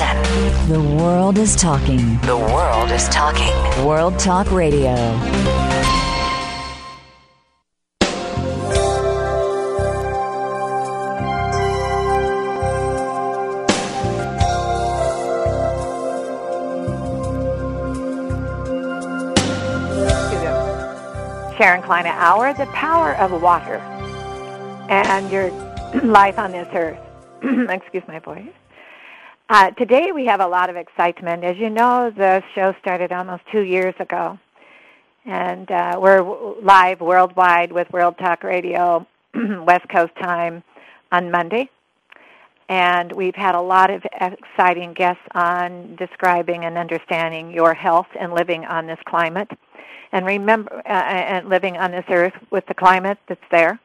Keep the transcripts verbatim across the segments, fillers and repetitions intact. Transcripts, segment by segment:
listen. The world is talking. The world is talking. World Talk Radio. Sharon Klein Hour, the power of water and your life on this earth. Excuse my voice. Uh, today we have a lot of excitement. As you know, the show started almost two years ago, and uh, we're w- live worldwide with World Talk Radio, West Coast time, on Monday. And we've had a lot of exciting guests on describing and understanding your health and living on this climate. And remember, uh, and living on this earth with the climate that's there,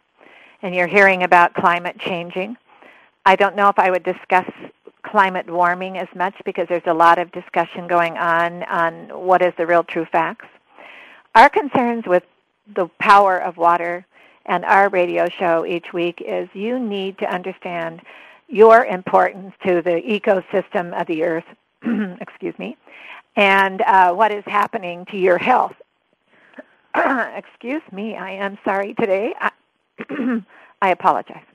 and you're hearing about climate changing. I don't know if I would discuss climate warming as much because there's a lot of discussion going on on what is the real true facts. Our concerns with the power of water and our radio show each week is you need to understand your importance to the ecosystem of the earth, excuse me, and uh, what is happening to your health. Excuse me, I am sorry today. I, I apologize.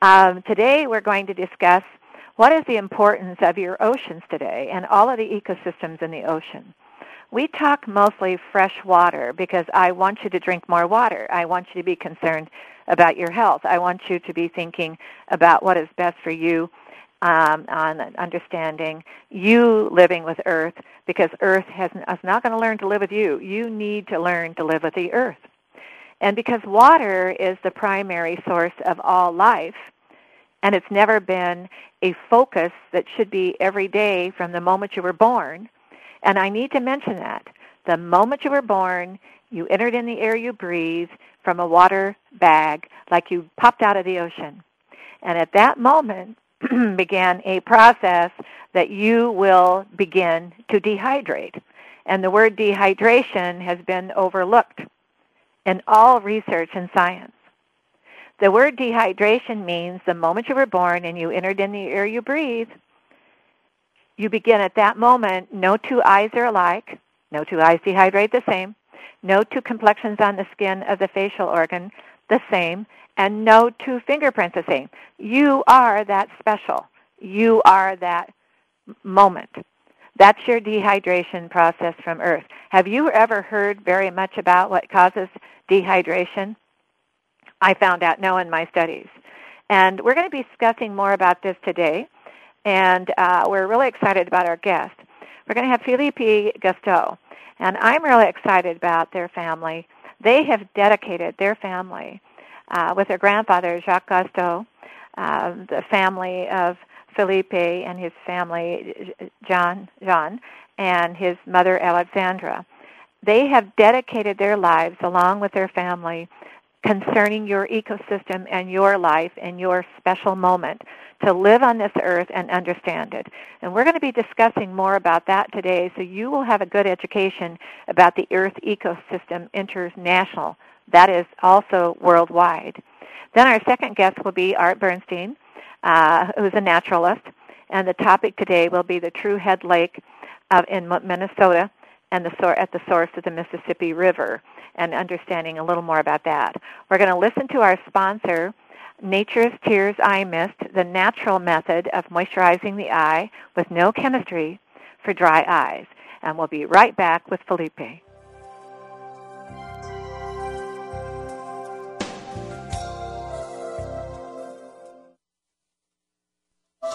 Um, today we're going to discuss what is the importance of your oceans today and all of the ecosystems in the ocean. We talk mostly fresh water because I want you to drink more water. I want you to be concerned about your health. I want you to be thinking about what is best for you um, on understanding you living with Earth, because Earth has, is not going to learn to live with you. You need to learn to live with the Earth. And because water is the primary source of all life, and it's never been a focus that should be every day from the moment you were born, and I need to mention that. The moment you were born, you entered in the air you breathe from a water bag, like you popped out of the ocean. And at that moment began a process that you will begin to dehydrate. And the word dehydration has been overlooked in all research and science. The word dehydration means the moment you were born and you entered in the air you breathe, you begin at that moment. No two eyes are alike. No two eyes dehydrate the same. No two complexions on the skin of the facial organ the same. And no two fingerprints the same. You are that special. You are that moment. That's your dehydration process from Earth. Have you ever heard very much about what causes dehydration? I found out no in my studies. And we're going to be discussing more about this today. And uh, we're really excited about our guest. We're going to have Philippe Gasteau. And I'm really excited about their family. They have dedicated their family Uh, with their grandfather, Jacques Cousteau, uh, the family of Philippe and his family, Jean, Jean, and his mother, Alexandra. They have dedicated their lives, along with their family, concerning your ecosystem and your life and your special moment to live on this earth and understand it. And we're going to be discussing more about that today, so you will have a good education about the Earth Ecosystem International. That is also worldwide. Then our second guest will be Art Bernstein, uh, who's a naturalist. And the topic today will be the true head lake of, in Minnesota and the sor- at the source of the Mississippi River, and understanding a little more about that. We're going to listen to our sponsor, Nature's Tears Eye Mist, the natural method of moisturizing the eye with no chemistry for dry eyes. And we'll be right back with Philippe.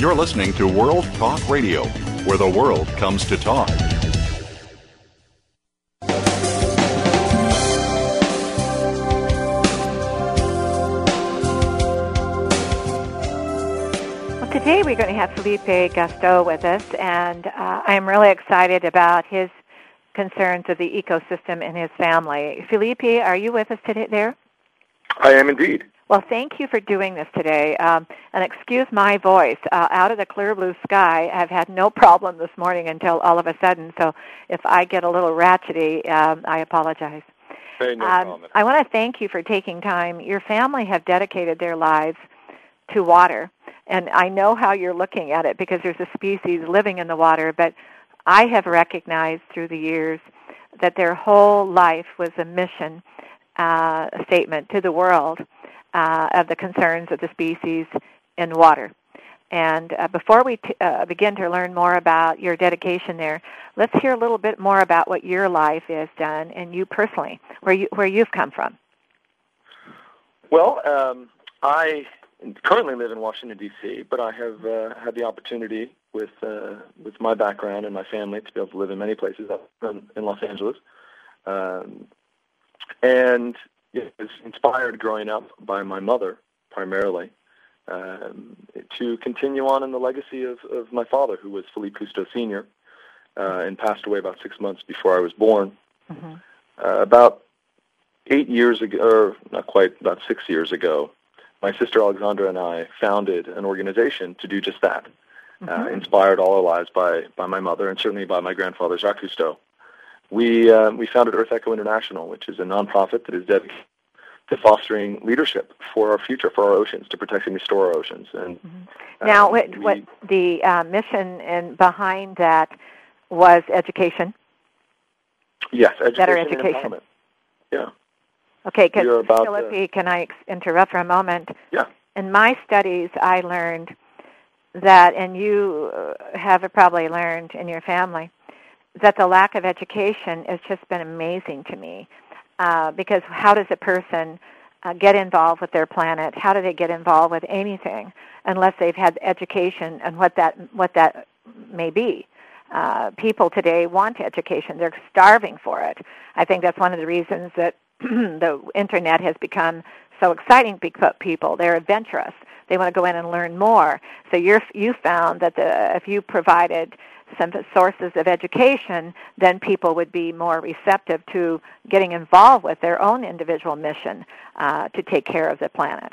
You're listening to World Talk Radio, where the world comes to talk. Today we're going to have Philippe Gasteau with us, and uh, I'm really excited about his concerns of the ecosystem and his family. Philippe, are you with us today there? I am indeed. Well, thank you for doing this today, um, and excuse my voice. Uh, out of the clear blue sky, I've had no problem this morning until all of a sudden, so if I get a little ratchety, um, I apologize. Hey, no um, problem. I want to thank you for taking time. Your family have dedicated their lives to water, and I know how you're looking at it because there's a species living in the water, but I have recognized through the years that their whole life was a mission uh, statement to the world. Uh, of the concerns of the species in water. And uh, before we t- uh, begin to learn more about your dedication there, let's hear a little bit more about what your life has done and you personally, where, you, where you've come from. Well, um, I currently live in Washington, D C, but I have uh, had the opportunity with uh, with my background and my family to be able to live in many places in Los Angeles. Um, and... It was inspired growing up by my mother, primarily, um, to continue on in the legacy of, of my father, who was Philippe Gasteau Senior, uh, and passed away about six months before I was born. Mm-hmm. Uh, about eight years ago, or not quite, about six years ago, my sister Alexandra and I founded an organization to do just that, mm-hmm. uh, inspired all our lives by, by my mother and certainly by my grandfather, Jacques Cousteau. We uh, we founded EarthEcho International, which is a nonprofit that is dedicated to fostering leadership for our future, for our oceans, to protect and restore our oceans. And mm-hmm. now, um, what, we, what the uh, mission and behind that was education. Yes, education better education. And yeah. Okay, because Philippe, uh, can I interrupt for a moment? Yeah. In my studies, I learned that, and you have probably learned in your family, that the lack of education has just been amazing to me uh, because how does a person uh, get involved with their planet? How do they get involved with anything unless they've had education and what that what that may be? Uh, people today want education. They're starving for it. I think that's one of the reasons that the Internet has become so exciting for people. They're adventurous. They want to go in and learn more. So you're, you found that the, if you provided some sources of education, then people would be more receptive to getting involved with their own individual mission uh, to take care of the planet.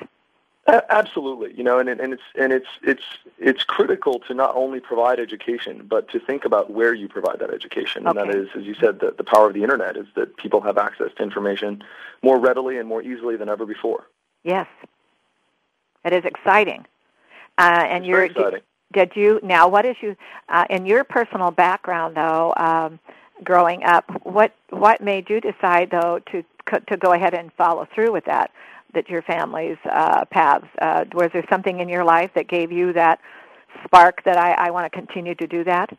Uh, absolutely, you know, and, and it's and it's it's it's critical to not only provide education, but to think about where you provide that education. Okay. And that is, as you said, the, the power of the Internet is that people have access to information more readily and more easily than ever before. Yes, it is exciting, uh, and it's you're very exciting. Did you now? What is you uh, in your personal background, though, um, growing up? What what made you decide, though, to to go ahead and follow through with that? That your family's uh, paths. Uh, was there something in your life that gave you that spark that I, I want to continue to do that?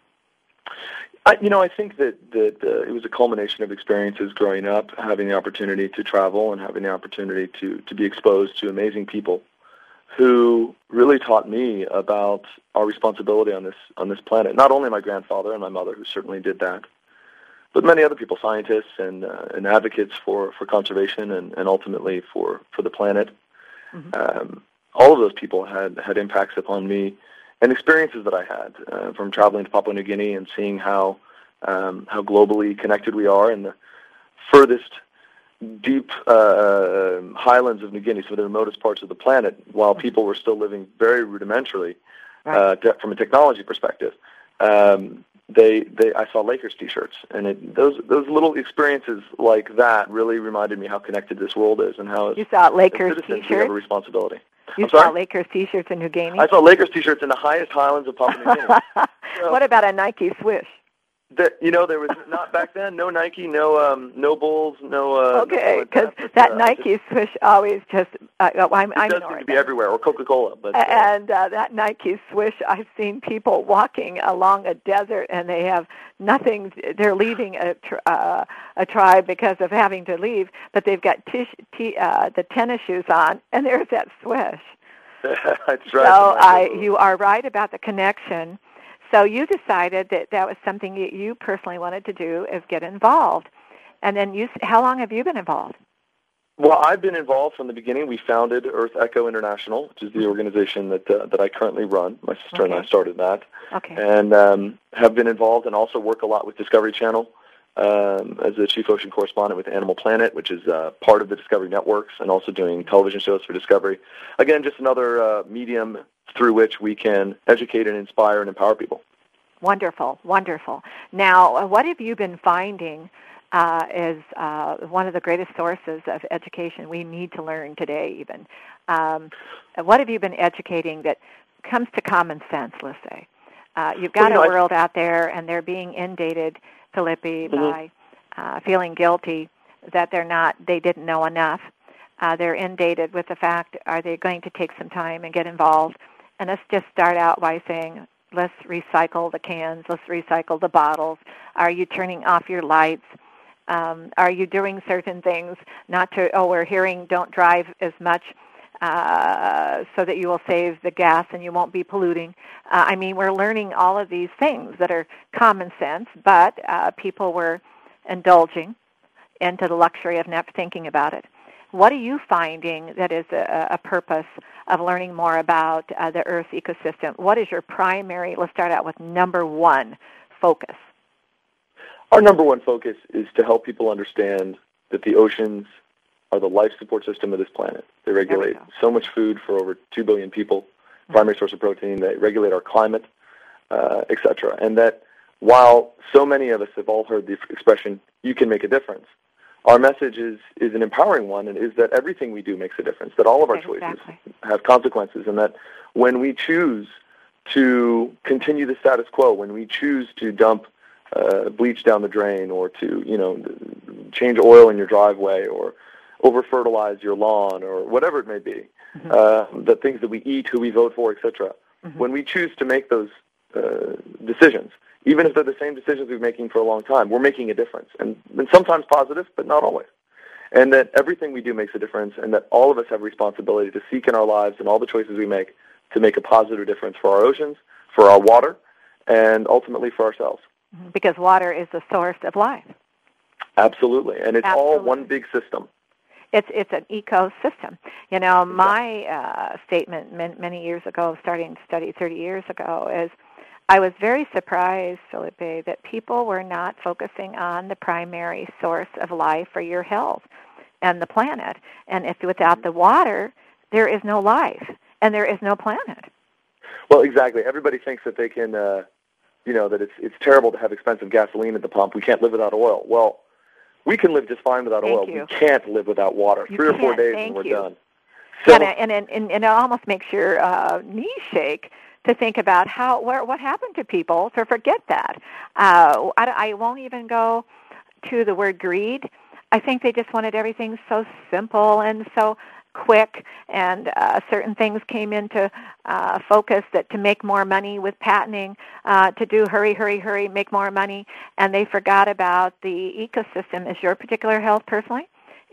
I, you know, I think that that uh, it was a culmination of experiences growing up, having the opportunity to travel and having the opportunity to to be exposed to amazing people who really taught me about our responsibility on this on this planet. Not only my grandfather and my mother, who certainly did that, but many other people, scientists and uh, and advocates for, for conservation and, and ultimately for, for the planet. Mm-hmm. Um, all of those people had, had impacts upon me and experiences that I had uh, from traveling to Papua New Guinea and seeing how um, how globally connected we are in the furthest deep uh, highlands of New Guinea, so the remotest parts of the planet, while people were still living very rudimentarily uh, right. from a technology perspective. Um, they, they, I saw Lakers T-shirts, and it, those those little experiences like that really reminded me how connected this world is and how as, you saw Lakers as citizens we have a responsibility. You saw Lakers T-shirts in New Guinea? I saw Lakers T-shirts in the highest highlands of Papua New Guinea. So, what about a Nike swish? That, you know, there was not back then, no Nike, no um, no Bulls, no... Uh, okay, because no that uh, Nike swish always just... Uh, well, I'm, it I'm does seem to be everywhere, or Coca-Cola. But, uh, and uh, that Nike swish, I've seen people walking along a desert and they have nothing, they're leaving a, uh, a tribe because of having to leave, but they've got tish, t- uh, the tennis shoes on, and there's that swish. That's right. So I, you are right about the connection. So you decided that that was something that you personally wanted to do, is get involved. And then you, how long have you been involved? Well, I've been involved from the beginning. We founded EarthEcho International, which is the organization that uh, that I currently run. My sister okay. and I started that, okay. and um, have been involved and also work a lot with Discovery Channel um, as the chief ocean correspondent with Animal Planet, which is uh, part of the Discovery Networks, and also doing television shows for Discovery. Again, just another uh, medium through which we can educate and inspire and empower people. Wonderful, wonderful. Now, what have you been finding Uh, is uh, one of the greatest sources of education we need to learn today even? Um, what have you been educating that comes to common sense, let's say? Uh, you've got well, you a know, world I... out there, and they're being inundated, Philippi, mm-hmm. by uh, feeling guilty that they're not, they didn't know enough. Uh, they're inundated with the fact, are they going to take some time and get involved? And let's just start out by saying, let's recycle the cans, let's recycle the bottles. Are you turning off your lights? Um, are you doing certain things not to, oh, we're hearing don't drive as much uh, so that you will save the gas and you won't be polluting? Uh, I mean, we're learning all of these things that are common sense, but uh, people were indulging into the luxury of not thinking about it. What are you finding that is a, a purpose of learning more about uh, the Earth's ecosystem? What is your primary, let's start out with number one focus? Our number one focus is to help people understand that the oceans are the life support system of this planet. They regulate so much food for over two billion people, mm-hmm. primary source of protein. They regulate our climate, uh, et cetera. And that while so many of us have all heard the expression, you can make a difference, our message is, is an empowering one, and is that everything we do makes a difference, that all of our choices exactly. have consequences, and that when we choose to continue the status quo, when we choose to dump Uh, bleach down the drain, or to, you know, change oil in your driveway, or over-fertilize your lawn, or whatever it may be, mm-hmm. uh, the things that we eat, who we vote for, et cetera. Mm-hmm. When we choose to make those uh, decisions, even if they're the same decisions we've been making for a long time, we're making a difference, and, and sometimes positive, but not always. And that everything we do makes a difference, and that all of us have responsibility to seek in our lives and all the choices we make to make a positive difference for our oceans, for our water, and ultimately for ourselves. Because water is the source of life. Absolutely, and it's Absolutely. all one big system. It's it's an ecosystem. You know, my uh, statement many years ago, starting to study thirty years ago, is I was very surprised, Philippe, that people were not focusing on the primary source of life for your health and the planet. And if without the water, there is no life, and there is no planet. Well, exactly. Everybody thinks that they can... Uh you know, that it's it's terrible to have expensive gasoline at the pump. We can't live without oil. Well, we can live just fine without Thank oil. You. We can't live without water. You Three can't. or four days Thank and we're you. done. So, and, and, and, and, and it almost makes your uh, knees shake to think about how where, what happened to people to forget that. Uh, I, I won't even go to the word greed. I think they just wanted everything so simple and so quick, and uh, certain things came into uh, focus that to make more money with patenting, uh, to do hurry, hurry, hurry, make more money, and they forgot about the ecosystem as your particular health personally,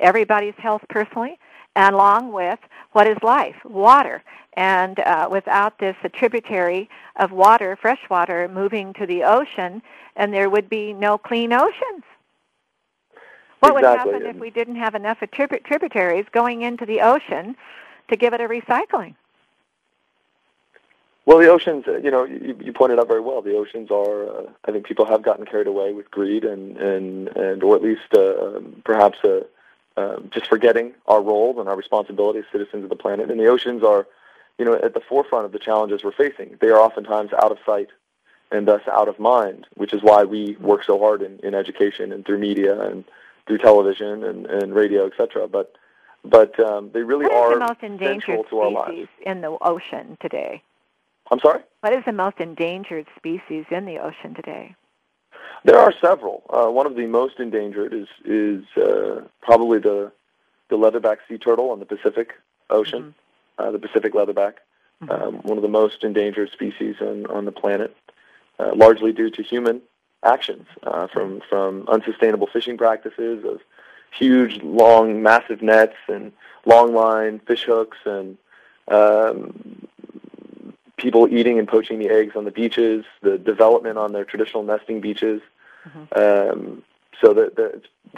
everybody's health personally, and along with what is life, water. And uh, without this tributary of water, fresh water, moving to the ocean, and there would be no clean oceans. What would exactly. happen if we didn't have enough tributaries going into the ocean to give it a recycling? Well, the oceans, you know, you, you pointed out very well. The oceans are, uh, I think people have gotten carried away with greed and, and, and or at least uh, perhaps uh, uh, just forgetting our role and our responsibility as citizens of the planet. And the oceans are, you know, at the forefront of the challenges we're facing. They are oftentimes out of sight and thus out of mind, which is why we work so hard in, in education and through media and through television and, and radio, et cetera, but but um, they really are the most endangered to our lives. In the ocean today? I'm sorry? What is the most endangered species in the ocean today? There are several. Uh, one of the most endangered is is uh, probably the the leatherback sea turtle in the Pacific Ocean, mm-hmm. uh, the Pacific leatherback, mm-hmm. um, one of the most endangered species on, on the planet, uh, largely due to human actions, uh, from from unsustainable fishing practices of huge, long, massive nets and long-line fish hooks, and um, people eating and poaching the eggs on the beaches, the development on their traditional nesting beaches. Mm-hmm. Um, so the the,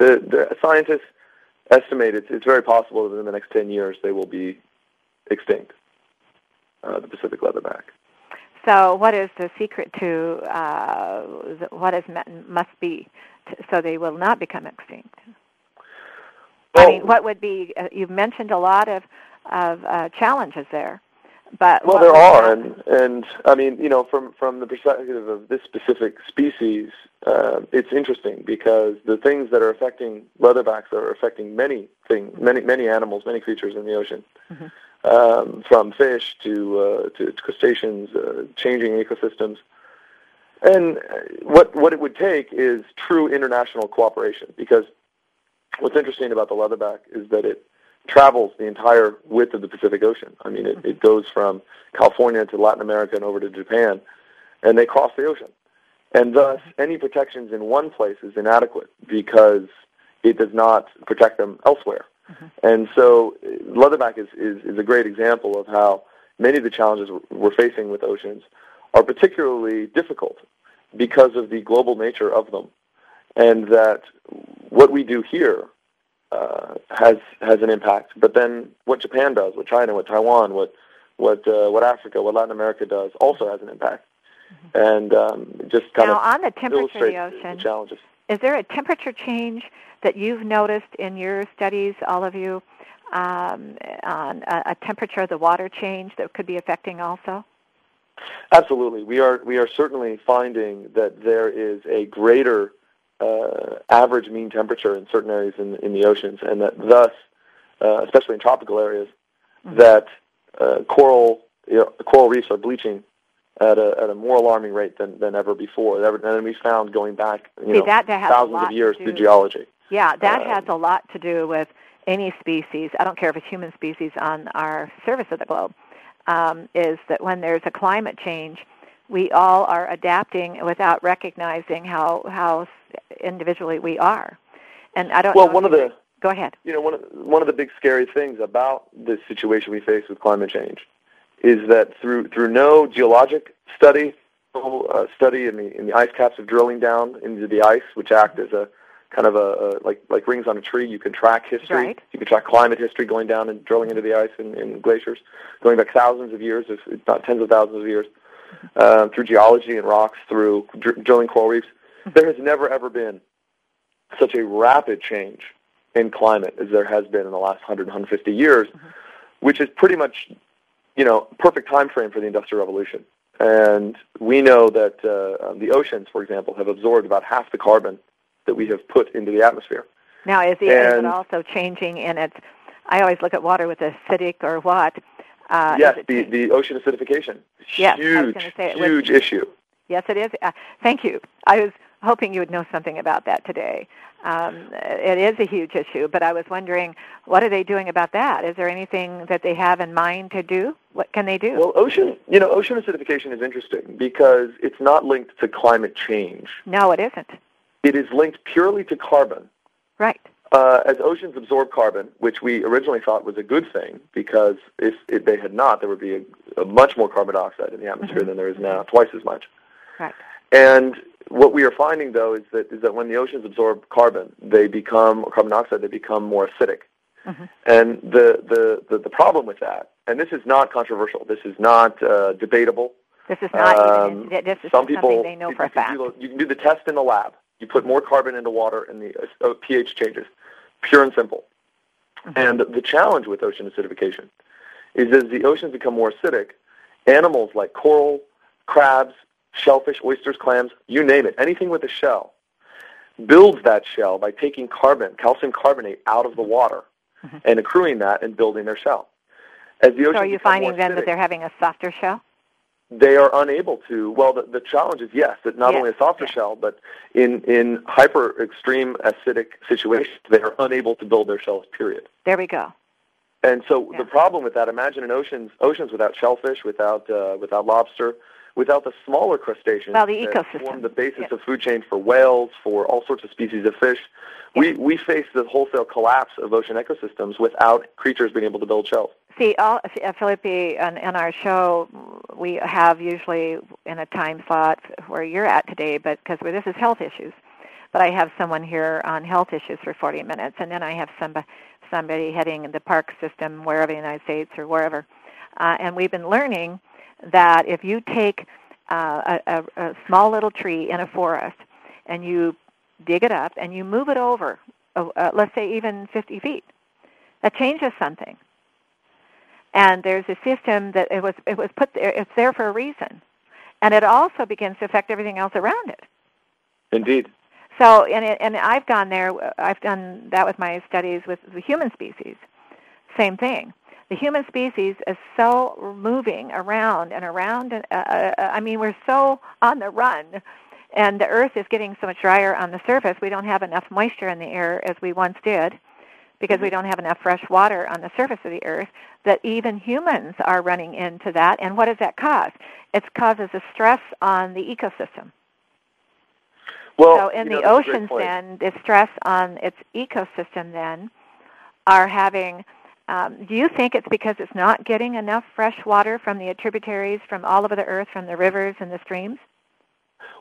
the the scientists estimate it's, it's very possible that within the next ten years they will be extinct, uh, the Pacific leatherback. So what is the secret to uh, what is must be to, so they will not become extinct? Well, I mean, what would be, uh, you've mentioned a lot of, of uh, challenges there. But well, there are, and, and I mean, you know, from, from the perspective of this specific species, uh, it's interesting because the things that are affecting leatherbacks are affecting many things, many many animals, many creatures in the ocean, mm-hmm. um, from fish to uh, to crustaceans, uh, changing ecosystems. And what what it would take is true international cooperation, because what's interesting about the leatherback is that it travels the entire width of the Pacific Ocean. I mean, it, it goes from California to Latin America and over to Japan, and they cross the ocean. And thus, any protections in one place is inadequate because it does not protect them elsewhere. Mm-hmm. And so leatherback is, is, is a great example of how many of the challenges we're facing with oceans are particularly difficult because of the global nature of them, and that what we do here Uh, has has an impact, but then what Japan does, what China, what Taiwan, what what uh, what Africa, what Latin America does also has an impact, mm-hmm. and um, just kind now, of on the temperature of the ocean, the challenges. Is there a temperature change that you've noticed in your studies, all of you, um, on a temperature of the water change that could be affecting also? Absolutely, we are we are certainly finding that there is a greater Uh, average mean temperature in certain areas in, in the oceans, and that thus, uh, especially in tropical areas, mm-hmm. that uh, coral you know, coral reefs are bleaching at a at a more alarming rate than, than ever before. And we found going back you See, know, that, that thousands of years through geology. Yeah, that um, has a lot to do with any species. I don't care if it's human species on our surface of the globe. Um, is that when there's a climate change, we all are adapting without recognizing how how individually we are, and I don't. Well, know one of the can, go ahead. You know, one of one of the big scary things about this situation we face with climate change is that through through no geologic study, no uh, study in the in the ice caps of drilling down into the ice, which act as a kind of a, a like like rings on a tree. You can track history. Right. You can track climate history going down and drilling into the ice in, in glaciers, going back thousands of years, if not tens of thousands of years, uh, through geology and rocks, through dr- drilling coral reefs. There has never, ever been such a rapid change in climate as there has been in the last one hundred, one hundred fifty years, mm-hmm. which is pretty much, you know, perfect time frame for the Industrial Revolution. And we know that uh, the oceans, for example, have absorbed about half the carbon that we have put into the atmosphere. Now, is the ocean also changing in its, I always look at water with acidic or what? Uh, yes, the, the ocean acidification. Yes, huge, say it huge was, issue. Yes, it is. Uh, thank you. I was hoping you would know something about that today. Um, it is a huge issue, but I was wondering, what are they doing about that? Is there anything that they have in mind to do? What can they do? Well, ocean, you know, ocean acidification is interesting because it's not linked to climate change. No, it isn't. It is linked purely to carbon. Right. Uh, as oceans absorb carbon, which we originally thought was a good thing, because if, if they had not, there would be a, a much more carbon dioxide in the atmosphere mm-hmm. than there is now, twice as much. Right. And what we are finding, though, is that is that when the oceans absorb carbon, they become or carbon dioxide. They become more acidic, mm-hmm. and the, the, the, the problem with that, and this is not controversial. This is not uh, debatable. This is not. Um, even, this is some people, something they know for a fact. You, you can do the test in the lab. You put more carbon into water, and the uh, pH changes, pure and simple. Mm-hmm. And the challenge with ocean acidification is as the oceans become more acidic, animals like coral, crabs, shellfish, oysters, clams, you name it, anything with a shell, builds that shell by taking carbon, calcium carbonate, out of the water mm-hmm. and accruing that and building their shell. As the ocean so are you finding then acidic, that they're having a softer shell? They are unable to. Well, the, the challenge is, yes, that not yes. only a softer yes. shell, but in, in hyper-extreme acidic situations, they are unable to build their shells, period. There we go. And so yeah. the problem with that, imagine an oceans, oceans without shellfish, without uh, without lobster, without the smaller crustaceans well, the that form the basis yes. of food chain for whales, for all sorts of species of fish, yes. we, we face the wholesale collapse of ocean ecosystems without creatures being able to build shells. See, all, uh, Philippe, on, on our show, we have usually in a time slot where you're at today, but because this is health issues. but I have someone here on health issues for forty minutes, and then I have somebody, somebody heading the park system wherever in the United States or wherever. Uh, and we've been learning that if you take uh, a, a, a small little tree in a forest and you dig it up and you move it over, uh, let's say even fifty feet, that changes something. And there's a system that it was it was put there, it's there for a reason. And it also begins to affect everything else around it. Indeed. So, and it, and I've gone there, I've done that with my studies with the human species. Same thing. The human species is so moving around and around. And, uh, I mean, we're so on the run, and the earth is getting so much drier on the surface. We don't have enough moisture in the air as we once did, because we don't have enough fresh water on the surface of the earth, that even humans are running into that. And what does that cause? It causes a stress on the ecosystem. Well, so in you know, the oceans then, the stress on its ecosystem then are having, um, do you think it's because it's not getting enough fresh water from the tributaries from all over the earth, from the rivers and the streams?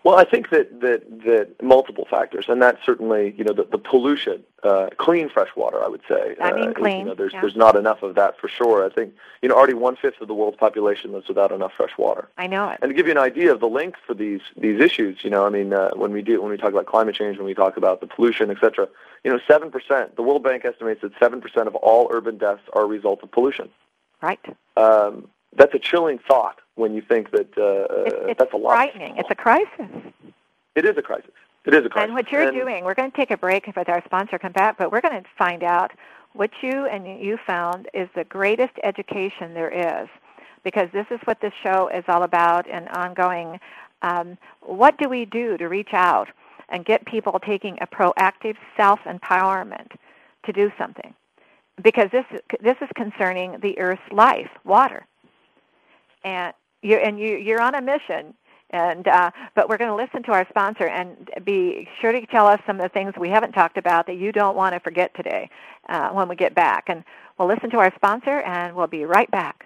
Well, I think that, that, that multiple factors, and that's certainly, you know, the, the pollution, uh, clean fresh water, I would say. I mean uh, clean. You know, there's, yeah. there's not enough of that for sure. I think, you know, already one-fifth of the world's population lives without enough fresh water. I know it. And to give you an idea of the length for these these issues, you know, I mean, uh, when we do when we talk about climate change, when we talk about the pollution, et cetera, you know, seven percent, the World Bank estimates that seven percent of all urban deaths are a result of pollution. Right. Um, that's a chilling thought. When you think that uh, it's, it's that's a lot. It's frightening. It's a crisis. It is a crisis. It is a crisis. And what you're and doing, we're going to take a break with our sponsor, come back, but we're going to find out what you and you found is the greatest education there is, because this is what this show is all about and ongoing. Um, what do we do to reach out and get people taking a proactive self-empowerment to do something? Because this this is concerning the Earth's life, water, and You're, and you, you're on a mission, and uh, but we're going to listen to our sponsor and be sure to tell us some of the things we haven't talked about that you don't want to forget today uh, when we get back. And we'll listen to our sponsor, and we'll be right back.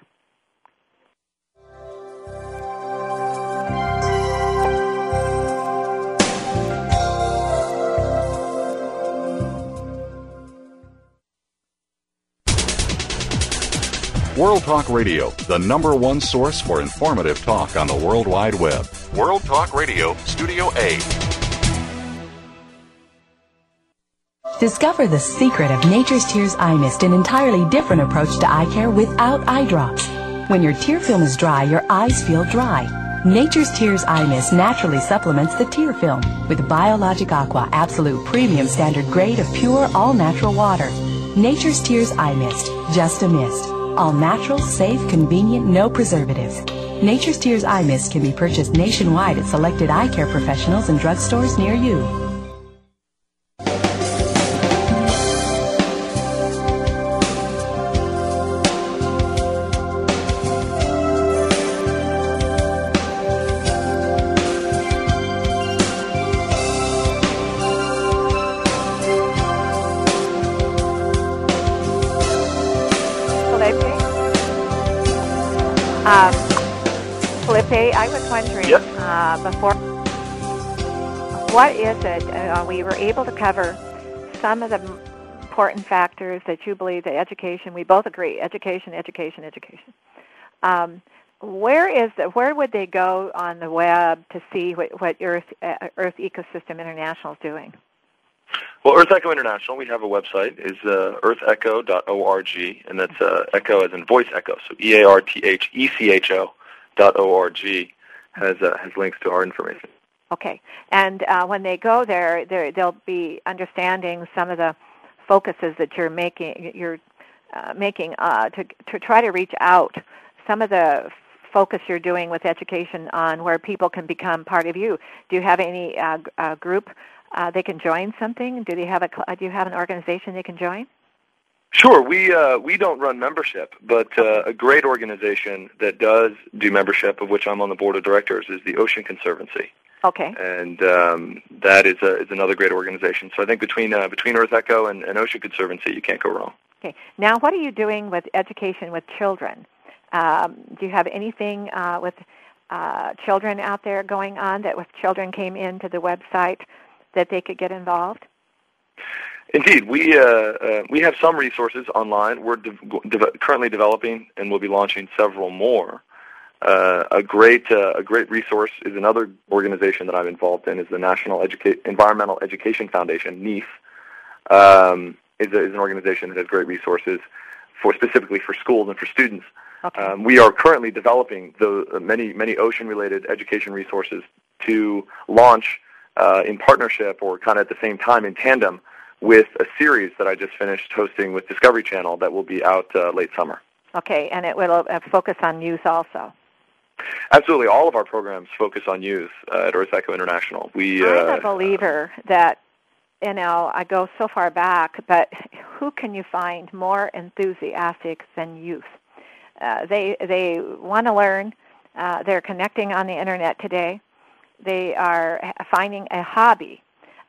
World Talk Radio, the number one source for informative talk on the World Wide Web. World Talk Radio, Studio A. Discover the secret of Nature's Tears Eye Mist, an entirely different approach to eye care without eye drops. When your tear film is dry, your eyes feel dry. Nature's Tears Eye Mist naturally supplements the tear film with Biologic Aqua Absolute Premium Standard Grade of pure, all-natural water. Nature's Tears Eye Mist, just a mist. All natural, safe, convenient, no preservatives. Nature's Tears Eye Mist can be purchased nationwide at selected eye care professionals and drugstores near you. Yep. Uh, before, what is it? Uh, we were able to cover some of the important factors that you believe that education. We both agree: education, education, education. Um, where is the, Where would they go on the web to see what, what Earth uh, Earth Ecosystem International is doing? Well, EarthEcho International, we have a website, is uh, earth echo dot org, and that's uh, echo as in voice echo, so E A R T H E C H O dot o r g. Has, uh, has links to our information. Okay. And uh, when they go there, they'll be understanding some of the focuses that you're making you're uh, making uh, to, to try to reach out, some of the focus you're doing with education on where people can become part of you. Do you have any uh, uh, group uh, they can join something? Do they have a, do you have an organization they can join? Sure. We uh, we don't run membership, but uh, a great organization that does do membership, of which I'm on the board of directors, is the Ocean Conservancy. Okay. And um, that is a, is another great organization. So I think between uh, between Earth Echo and, and Ocean Conservancy, you can't go wrong. Okay. Now, what are you doing with education with children? Um, do you have anything uh, with uh, children out there going on that with children came into the website that they could get involved? Indeed. We uh, uh, we have some resources online. We're de- de- currently developing, and we'll be launching several more. Uh, a great uh, a great resource is another organization that I'm involved in, is the National Educa- Environmental Education Foundation, N E E F. Um, is, a, is an organization that has great resources for specifically for schools and for students. Okay. Um, we are currently developing the uh, many many ocean-related education resources to launch uh, in partnership, or kind of at the same time in tandem, with a series that I just finished hosting with Discovery Channel that will be out uh, late summer. Okay, and it will uh, focus on news also. Absolutely. All of our programs focus on youth uh, at EarthEcho International. We, I'm uh, a believer that, you know, I go so far back, but who can you find more enthusiastic than youth? Uh, they they want to learn. Uh, they're connecting on the Internet today. They are finding a hobby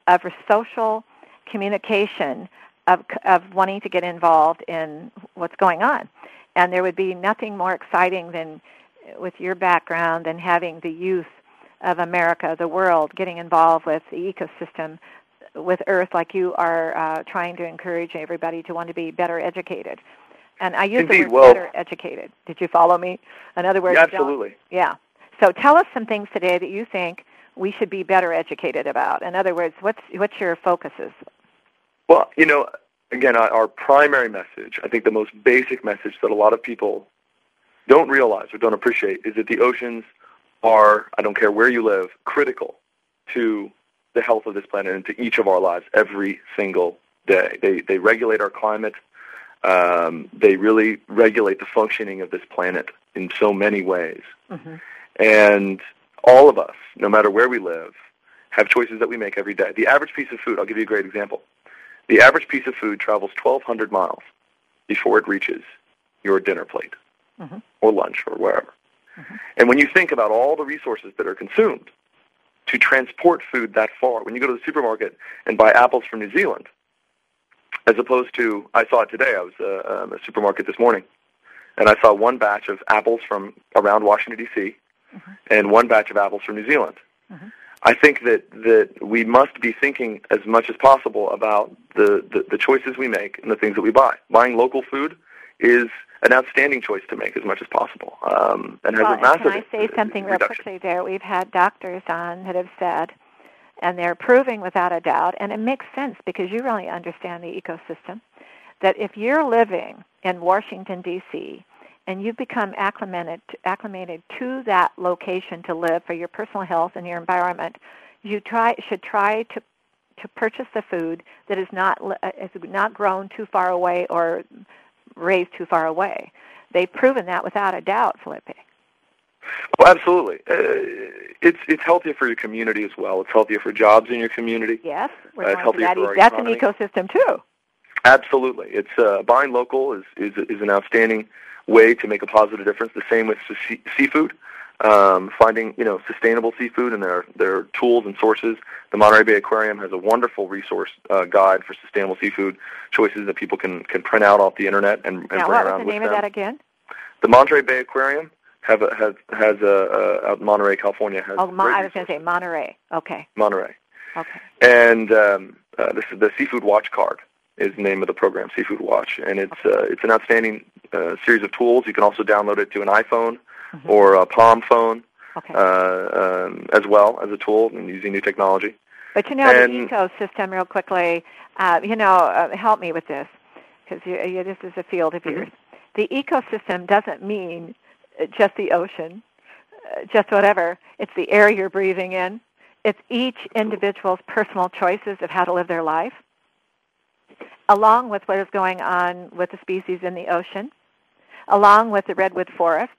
of social communication, of, of wanting to get involved in what's going on. And there would be nothing more exciting than, with your background, and having the youth of America, the world, getting involved with the ecosystem, with Earth, like you are uh, trying to encourage everybody to want to be better educated. And I use Indeed, the word well, better educated. Did you follow me? In other words, yeah, absolutely. Yeah. So tell us some things today that you think we should be better educated about. In other words, what's what's your focuses? Well, you know, again, our primary message, I think the most basic message that a lot of people don't realize or don't appreciate, is that the oceans are, I don't care where you live, critical to the health of this planet and to each of our lives every single day. They they regulate our climate. Um, they really regulate the functioning of this planet in so many ways. Mm-hmm. And all of us, no matter where we live, have choices that we make every day. The average piece of food, I'll give you a great example. The average piece of food travels twelve hundred miles before it reaches your dinner plate. Mm-hmm. Or lunch, or wherever. Mm-hmm. And when you think about all the resources that are consumed to transport food that far, when you go to the supermarket and buy apples from New Zealand, as opposed to, I saw it today, I was uh, um, at a supermarket this morning, and I saw one batch of apples from around Washington, D C, mm-hmm. and one batch of apples from New Zealand. Mm-hmm. I think that, that we must be thinking as much as possible about the, the, the choices we make and the things that we buy. Buying local food is an outstanding choice to make as much as possible. Um, and has well, a massive can I say something real quickly there? We've had doctors on that have said, and they're proving without a doubt, and it makes sense because you really understand the ecosystem, that if you're living in Washington, D C, and you've become acclimated, acclimated to that location to live for your personal health and your environment, you try should try to to purchase the food that is not is not grown too far away or raised too far away. They've proven that without a doubt, Philippe. Well, absolutely. Uh, it's it's healthier for your community as well. It's healthier for jobs in your community. Yes, we're uh, it's healthier that. for That's economy. An ecosystem too. Absolutely. It's uh, buying local is, is is an outstanding way to make a positive difference. The same with sea- seafood. Um, finding you know sustainable seafood and their their tools and sources. The Monterey Bay Aquarium has a wonderful resource uh, guide for sustainable seafood choices that people can, can print out off the internet and, and now, bring around with them. What was the name of that again? The Monterey Bay Aquarium have a, has has a, a out in Monterey, California. Has oh, Mon- I was going to say Monterey. Okay. Monterey. Okay. And um, uh, this is the Seafood Watch card. Is the name of the program, Seafood Watch, and it's okay. uh, it's an outstanding uh, series of tools. You can also download it to an iPhone. Mm-hmm. Or a Palm phone, okay. uh, um, as well as a tool, and using new technology. But you know, and the ecosystem, real quickly, uh, you know, uh, help me with this, because you, you, this is a field of yours. Mm-hmm. The ecosystem doesn't mean just the ocean, uh, just whatever. It's the air you're breathing in. It's each individual's personal choices of how to live their life, along with what is going on with the species in the ocean, along with the redwood forest.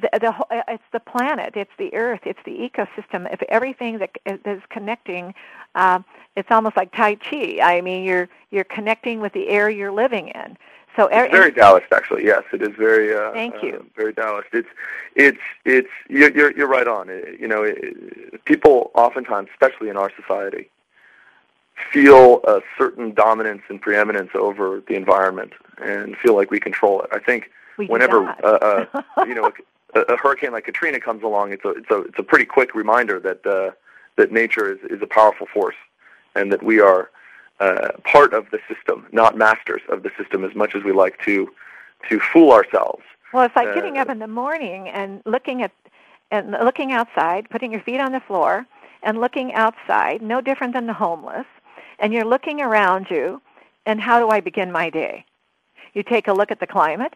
The, the, it's the planet, it's the Earth, it's the ecosystem. If everything that is connecting, um, it's almost like Tai Chi. I mean, you're you're connecting with the air you're living in. So it's er- very Taoist, actually. Yes, it is very. Uh, Thank you. Uh, very Taoist. It's it's it's you're you're, you're right on. It, you know, it, it, people oftentimes, especially in our society, feel a certain dominance and preeminence over the environment and feel like we control it. I think we whenever uh, uh, you know. A, a hurricane like Katrina comes along, it's a it's a it's a pretty quick reminder that uh, that nature is, is a powerful force, and that we are uh, part of the system, not masters of the system, as much as we like to to fool ourselves. Well, it's like uh, getting up in the morning and looking at and looking outside, putting your feet on the floor and looking outside, no different than the homeless, and you're looking around you, and how do I begin my day? You take a look at the climate.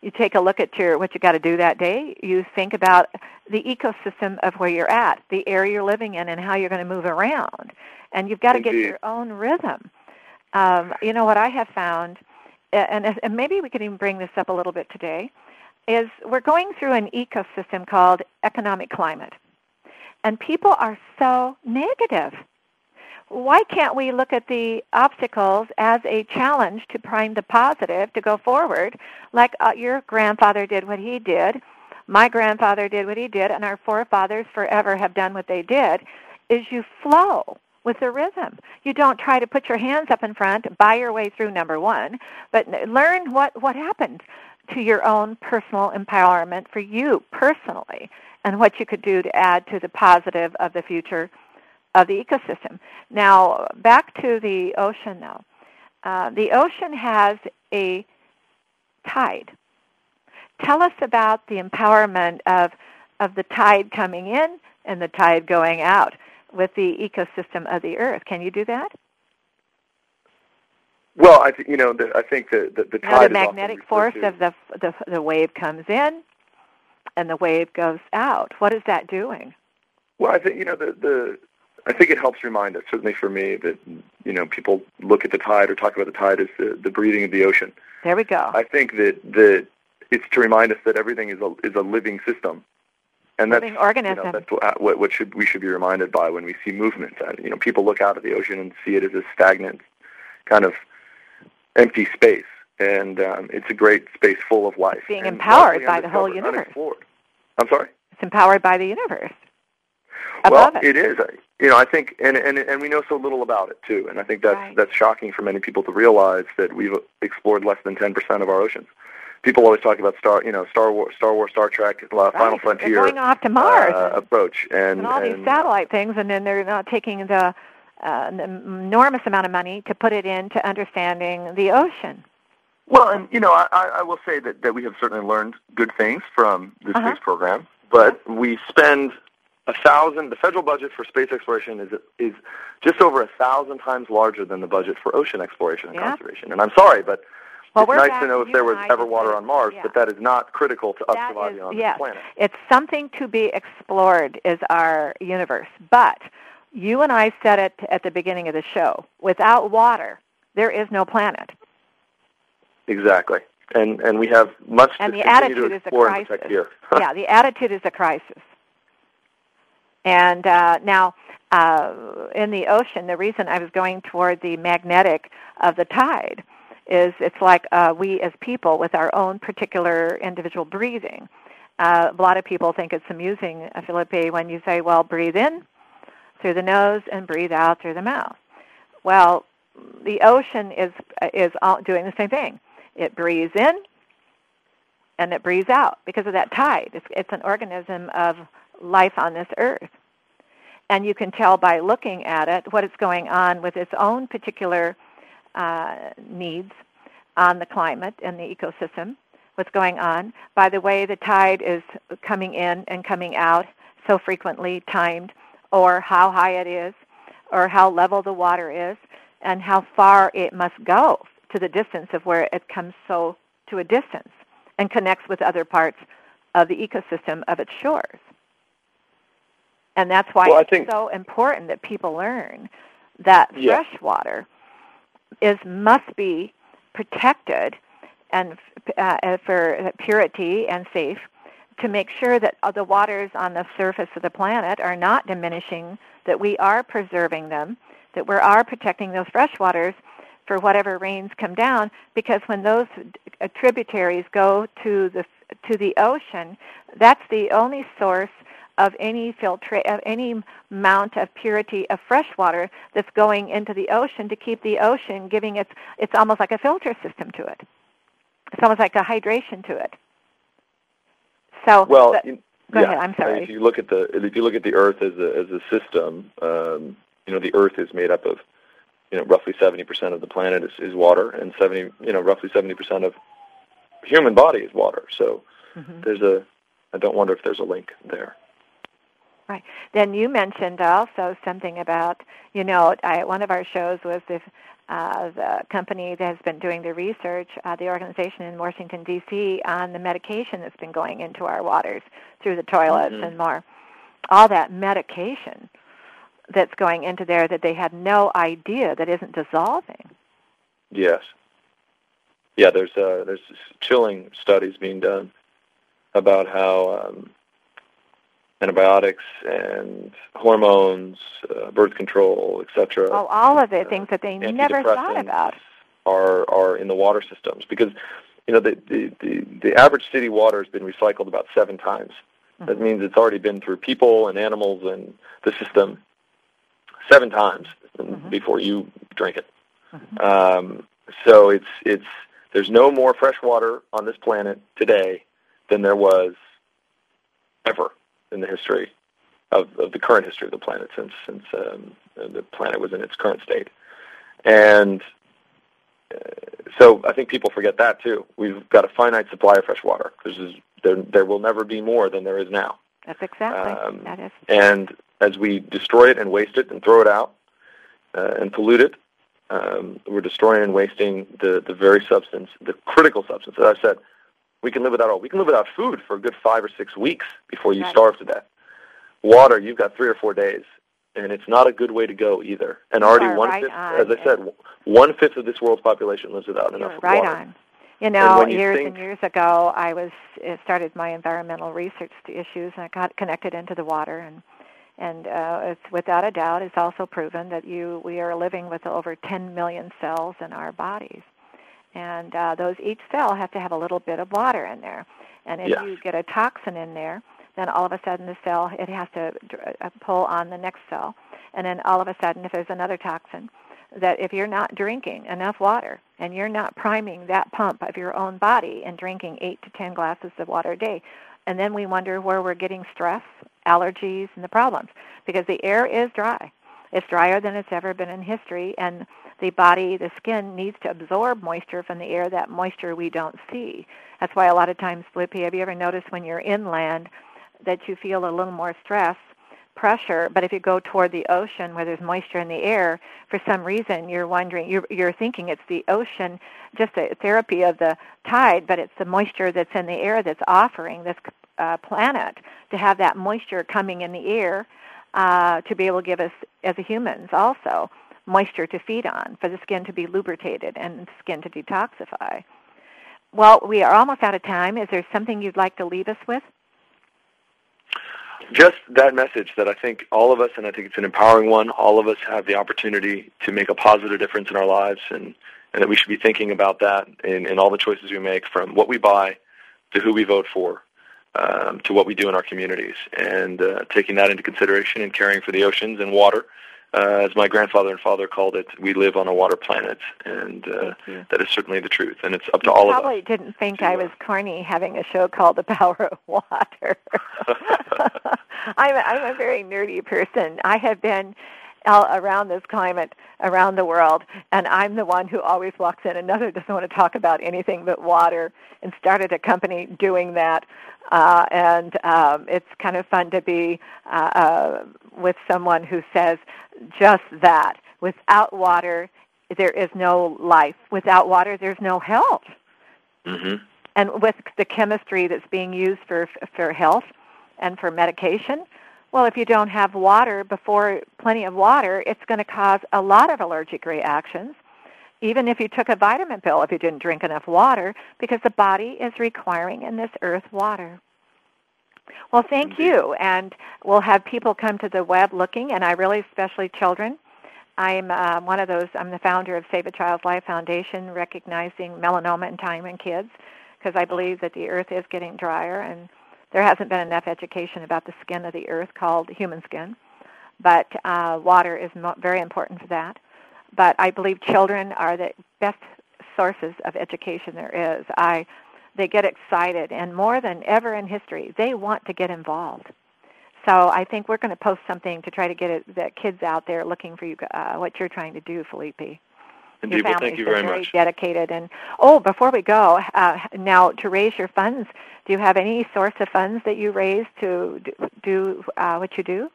You take a look at your what you got to do that day. You think about the ecosystem of where you're at, the area you're living in, and how you're going to move around. And you've got to Indeed. get your own rhythm. Um, you know what I have found, and, and maybe we could even bring this up a little bit today, is we're going through an ecosystem called economic climate. And people are so negative. Why can't we look at the obstacles as a challenge to find the positive to go forward, like uh, your grandfather did what he did, my grandfather did what he did, and our forefathers forever have done what they did, is you flow with the rhythm. You don't try to put your hands up in front, buy your way through number one, but learn what, what happened to your own personal empowerment for you personally and what you could do to add to the positive of the future of the ecosystem. Now, back to the ocean now. Uh, the ocean has a tide. Tell us about the empowerment of, of the tide coming in and the tide going out with the ecosystem of the Earth. Can you do that? Well, I th- you know, the, I think the, the, the tide now, the is magnetic force to. of the, the the wave comes in and the wave goes out. What is that doing? Well, I think, you know, the... the I think it helps remind us, certainly for me, that, you know, people look at the tide or talk about the tide as the, the breathing of the ocean. There we go. I think that, that it's to remind us that everything is a, is a living system. And living that's, organism. You know, that's what, what should, we should be reminded by when we see movement. You know, people look out at the ocean and see it as a stagnant, kind of empty space. And um, it's a great space full of life. Being and empowered by the whole universe. I'm sorry? It's empowered by the universe. Well, it. it is. You know, I think, and, and and we know so little about it too, and I think that's right. that's shocking for many people to realize that we've explored less than ten percent of our oceans. People always talk about Star, you know, Star Wars, Star Wars, Star Trek, uh, right. Final Frontier, they're going off to Mars uh, approach, and, and all and, these satellite things, and then they're not taking the uh, enormous amount of money to put it into understanding the ocean. Well, and you know, I, I will say that, that we have certainly learned good things from this uh-huh. space program, but uh-huh. we spend. A thousand. The federal budget for space exploration is is just over a thousand times larger than the budget for ocean exploration and yeah. conservation. And I'm sorry, but well, it's nice back, to know if there was ever water on Mars, yeah. but that is not critical to that us surviving is, on yes. this planet. It's something to be explored is our universe. But you and I said it at the beginning of the show. Without water, there is no planet. Exactly. And and we have much and to the continue to explore and protect here. Yeah, the attitude is a crisis. And uh, now, uh, in the ocean, the reason I was going toward the magnetic of the tide is it's like uh, we as people with our own particular individual breathing. Uh, a lot of people think it's amusing, uh, Philippe, when you say, well, breathe in through the nose and breathe out through the mouth. Well, the ocean is is doing the same thing. It breathes in and it breathes out because of that tide. It's, it's an organism of life on this earth. And you can tell by looking at it what is going on with its own particular uh, needs on the climate and the ecosystem, what's going on, by the way the tide is coming in and coming out so frequently timed, or how high it is, or how level the water is, and how far it must go to the distance of where it comes so to a distance and connects with other parts of the ecosystem of its shores. And that's why well, it's think, so important that people learn that yeah. fresh water is, must be protected and uh, for purity and safe to make sure that the waters on the surface of the planet are not diminishing, that we are preserving them, that we are protecting those fresh waters for whatever rains come down, because when those tributaries go to the, to the ocean, that's the only source of any filtra- of any amount of purity of fresh water that's going into the ocean to keep the ocean giving its, it's almost like a filter system to it. It's almost like a hydration to it. So, well, but, go yeah. ahead, I'm sorry. If you look at the, if you look at the Earth as a, as a system, um, you know, the Earth is made up of, you know, roughly seventy percent of the planet is, is water, and seventy, you know, roughly seventy percent of human body is water. So mm-hmm. there's a, I don't wonder if there's a link there. Right. Then you mentioned also something about, you know, I, one of our shows was if uh, the company that has been doing the research, uh, the organization in Washington, D C, on the medication that's been going into our waters through the toilets mm-hmm. and more. All that medication that's going into there that they had no idea that isn't dissolving. Yes. Yeah, there's uh, there's chilling studies being done about how um, antibiotics and hormones, uh, birth control, et cetera. Oh, all of the uh, things that they never thought about are are in the water systems, because you know the the, the, the average city water has been recycled about seven times. Mm-hmm. That means it's already been through people and animals and the system seven times mm-hmm. before you drink it. Mm-hmm. Um, so it's it's there's no more fresh water on this planet today than there was ever in the history of, of the current history of the planet since since um, the planet was in its current state. And uh, so I think people forget that too. We've got a finite supply of fresh water. This is, there, there will never be more than there is now. That's exactly. Um, that is. And as we destroy it and waste it and throw it out uh, and pollute it, um, we're destroying and wasting the, the very substance, the critical substance. As I said, we can live without all. We can live without food for a good five or six weeks before you right. starve to death. Water, you've got three or four days, and it's not a good way to go either. And you already one right fifth, on, as I said, one fifth of this world's population lives without enough right water. Right on. You know, and you years think, and years ago, I was started my environmental research issues, and I got connected into the water, and and uh, it's without a doubt, it's also proven that you we are living with over ten million cells in our bodies. And uh, those each cell have to have a little bit of water in there. And if yes. you get a toxin in there, then all of a sudden the cell, it has to pull on the next cell. And then all of a sudden, if there's another toxin, that if you're not drinking enough water and you're not priming that pump of your own body and drinking eight to ten glasses of water a day, and then we wonder where we're getting stress, allergies, and the problems. Because the air is dry. It's drier than it's ever been in history, and the body, the skin, needs to absorb moisture from the air, that moisture we don't see. That's why a lot of times, Blippi, have you ever noticed when you're inland that you feel a little more stress, pressure, but if you go toward the ocean where there's moisture in the air, for some reason you're wondering, you're, you're thinking it's the ocean, just a therapy of the tide, but it's the moisture that's in the air that's offering this uh, planet to have that moisture coming in the air uh, to be able to give us, as a humans also, moisture to feed on, for the skin to be lubricated and skin to detoxify. Well, we are almost out of time. Is there something you'd like to leave us with? Just that message that I think all of us, and I think it's an empowering one, all of us have the opportunity to make a positive difference in our lives, and, and that we should be thinking about that in, in all the choices we make, from what we buy to who we vote for, um, to what we do in our communities, and uh, taking that into consideration and caring for the oceans and water. Uh, as my grandfather and father called it, we live on a water planet, and uh, that is certainly the truth, and it's up to you all of us. Probably didn't think to, I was corny having a show called The Power of Water. I'm, a, I'm a very nerdy person. I have been all around this climate, around the world, and I'm the one who always walks in. Another doesn't want to talk about anything but water, and started a company doing that. Uh, and um, it's kind of fun to be uh, uh, with someone who says just that. Without water, there is no life. Without water, there's no health. Mm-hmm. And with the chemistry that's being used for for health and for medication, well, if you don't have water before plenty of water, it's going to cause a lot of allergic reactions. Even if you took a vitamin pill, if you didn't drink enough water, because the body is requiring in this earth water. Well, thank Indeed. you, and we'll have people come to the web looking, and I really, especially children. I'm uh, one of those, I'm the founder of Save a Child's Life Foundation, recognizing melanoma and time in kids, because I believe that the earth is getting drier, and there hasn't been enough education about the skin of the earth called human skin, but uh, water is mo- very important for that. But I believe children are the best sources of education there is. I, they get excited, and more than ever in history, they want to get involved. So I think we're going to post something to try to get it, the kids out there looking for you, uh, what you're trying to do, Philippe. And your people, thank you very, very much. Dedicated. And oh, before we go, uh, now to raise your funds, do you have any source of funds that you raise to do uh, what you do?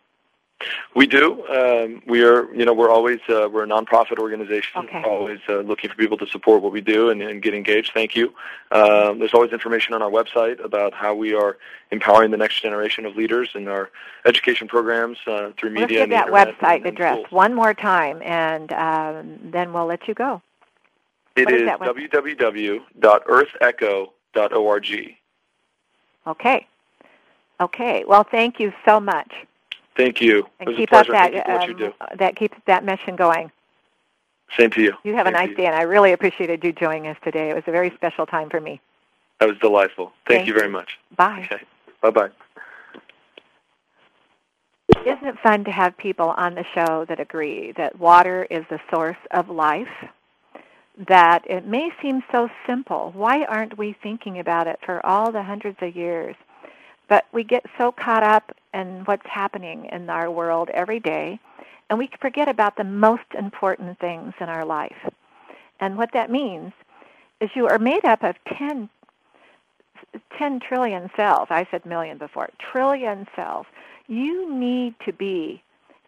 We do. Um, we are, you know, we're always uh, we're a nonprofit organization. Okay. Always uh, looking for people to support what we do and, and get engaged. Thank you. Um, there's always information on our website about how we are empowering the next generation of leaders in our education programs uh, through media. Let's give that website address schools. One more time, and um, then we'll let you go. It what is, is w w w dot earth echo dot org. Okay. Okay. Well, thank you so much. Thank you. And it was keep a up that you um, you that keeps that mission going. Same to you. You have Same a nice day, and I really appreciated you joining us today. It was a very special time for me. That was delightful. Thank, Thank you very much. Bye. Okay. Bye bye. Isn't it fun to have people on the show that agree that water is the source of life? That it may seem so simple. Why aren't we thinking about it for all the hundreds of years? But we get so caught up in what's happening in our world every day, and we forget about the most important things in our life. And what that means is you are made up of ten, ten trillion cells. I said million before. Trillion cells. You need to be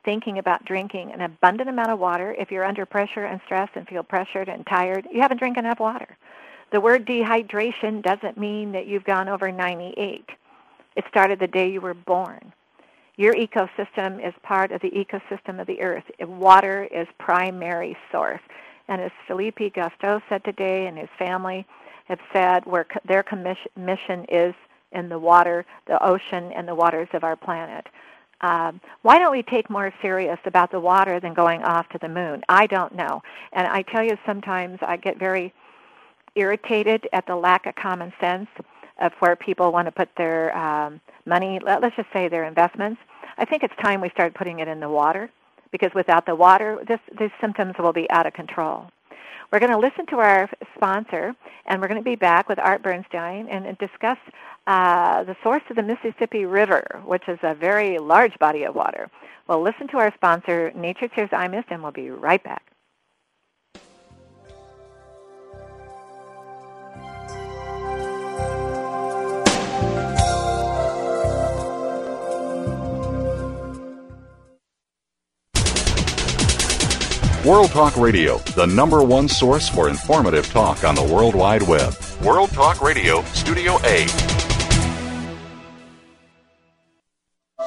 thinking about drinking an abundant amount of water. If you're under pressure and stress and feel pressured and tired, you haven't drank enough water. The word dehydration doesn't mean that you've gone over ninety-eight. It started the day you were born. Your ecosystem is part of the ecosystem of the earth. Water is primary source. And as Philippe Gasteau said today and his family have said, where their commission, mission is in the water, the ocean, and the waters of our planet. Um, why don't we take more serious about the water than going off to the moon? I don't know. And I tell you, sometimes I get very irritated at the lack of common sense of where people want to put their um, money, let, let's just say their investments. I think it's time we start putting it in the water, because without the water, this, these symptoms will be out of control. We're going to listen to our sponsor, and we're going to be back with Art Bernstein and, and discuss uh, the source of the Mississippi River, which is a very large body of water. We'll listen to our sponsor, Nature's Tears Eye Mist, and we'll be right back. World Talk Radio, the number one source for informative talk on the World Wide Web. World Talk Radio, Studio A.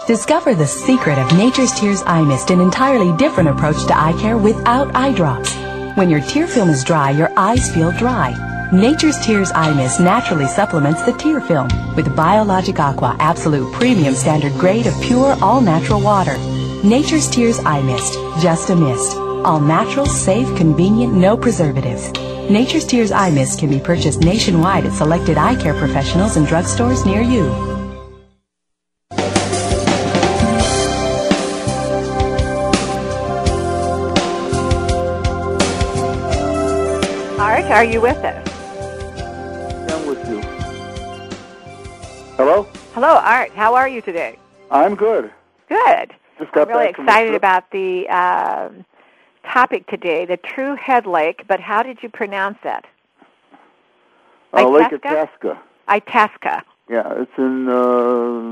Discover the secret of Nature's Tears Eye Mist, an entirely different approach to eye care without eye drops. When your tear film is dry, your eyes feel dry. Nature's Tears Eye Mist naturally supplements the tear film with Biologic Aqua, absolute premium standard grade of pure, all-natural water. Nature's Tears Eye Mist, just a mist. All natural, safe, convenient, no preservatives. Nature's Tears Eye Mist can be purchased nationwide at selected eye care professionals and drugstores near you. Art, are you with us? I'm with you. Hello? Hello, Art. How are you today? I'm good. Good. Just got I'm really back excited from the about the... Uh, topic today, the true head lake, but how did you pronounce that? Uh, Lake Itasca. Itasca. Yeah, it's in uh,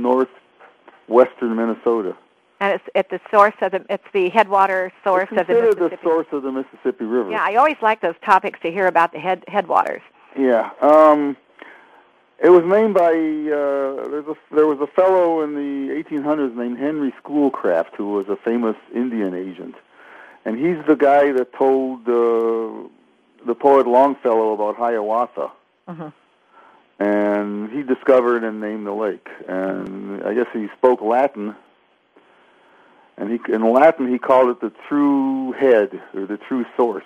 northwestern Minnesota. And it's at the source of the, it's the headwater source of the Mississippi. It's considered the source of the Mississippi River. Yeah, I always like those topics to hear about the head headwaters. Yeah. Um, it was named by, uh, there's a, there was a fellow in the eighteen hundreds named Henry Schoolcraft, who was a famous Indian agent. And he's the guy that told uh, the poet Longfellow about Hiawatha. Mm-hmm. And he discovered and named the lake. And I guess he spoke Latin. And he, in Latin he called it the true head, or the true source,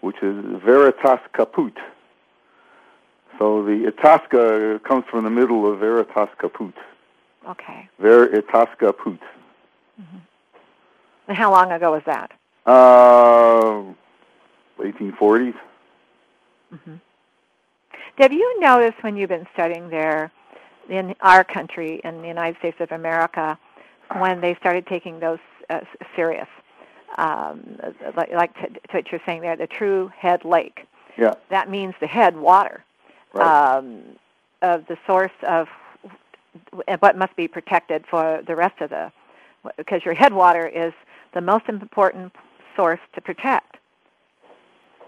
which is Veritas Caput. So the Itasca comes from the middle of Veritas Caput. Okay. Veritas Caput. Mm-hmm. And how long ago was that? Uh, eighteen forties. Mm-hmm. Have you noticed when you've been studying there in our country, in the United States of America, when they started taking those uh, serious, um, like, like to, to what you're saying there, the true head lake. Yeah. That means the head water right. um, of the source of what must be protected for the rest of the, because your head water is the most important source to protect.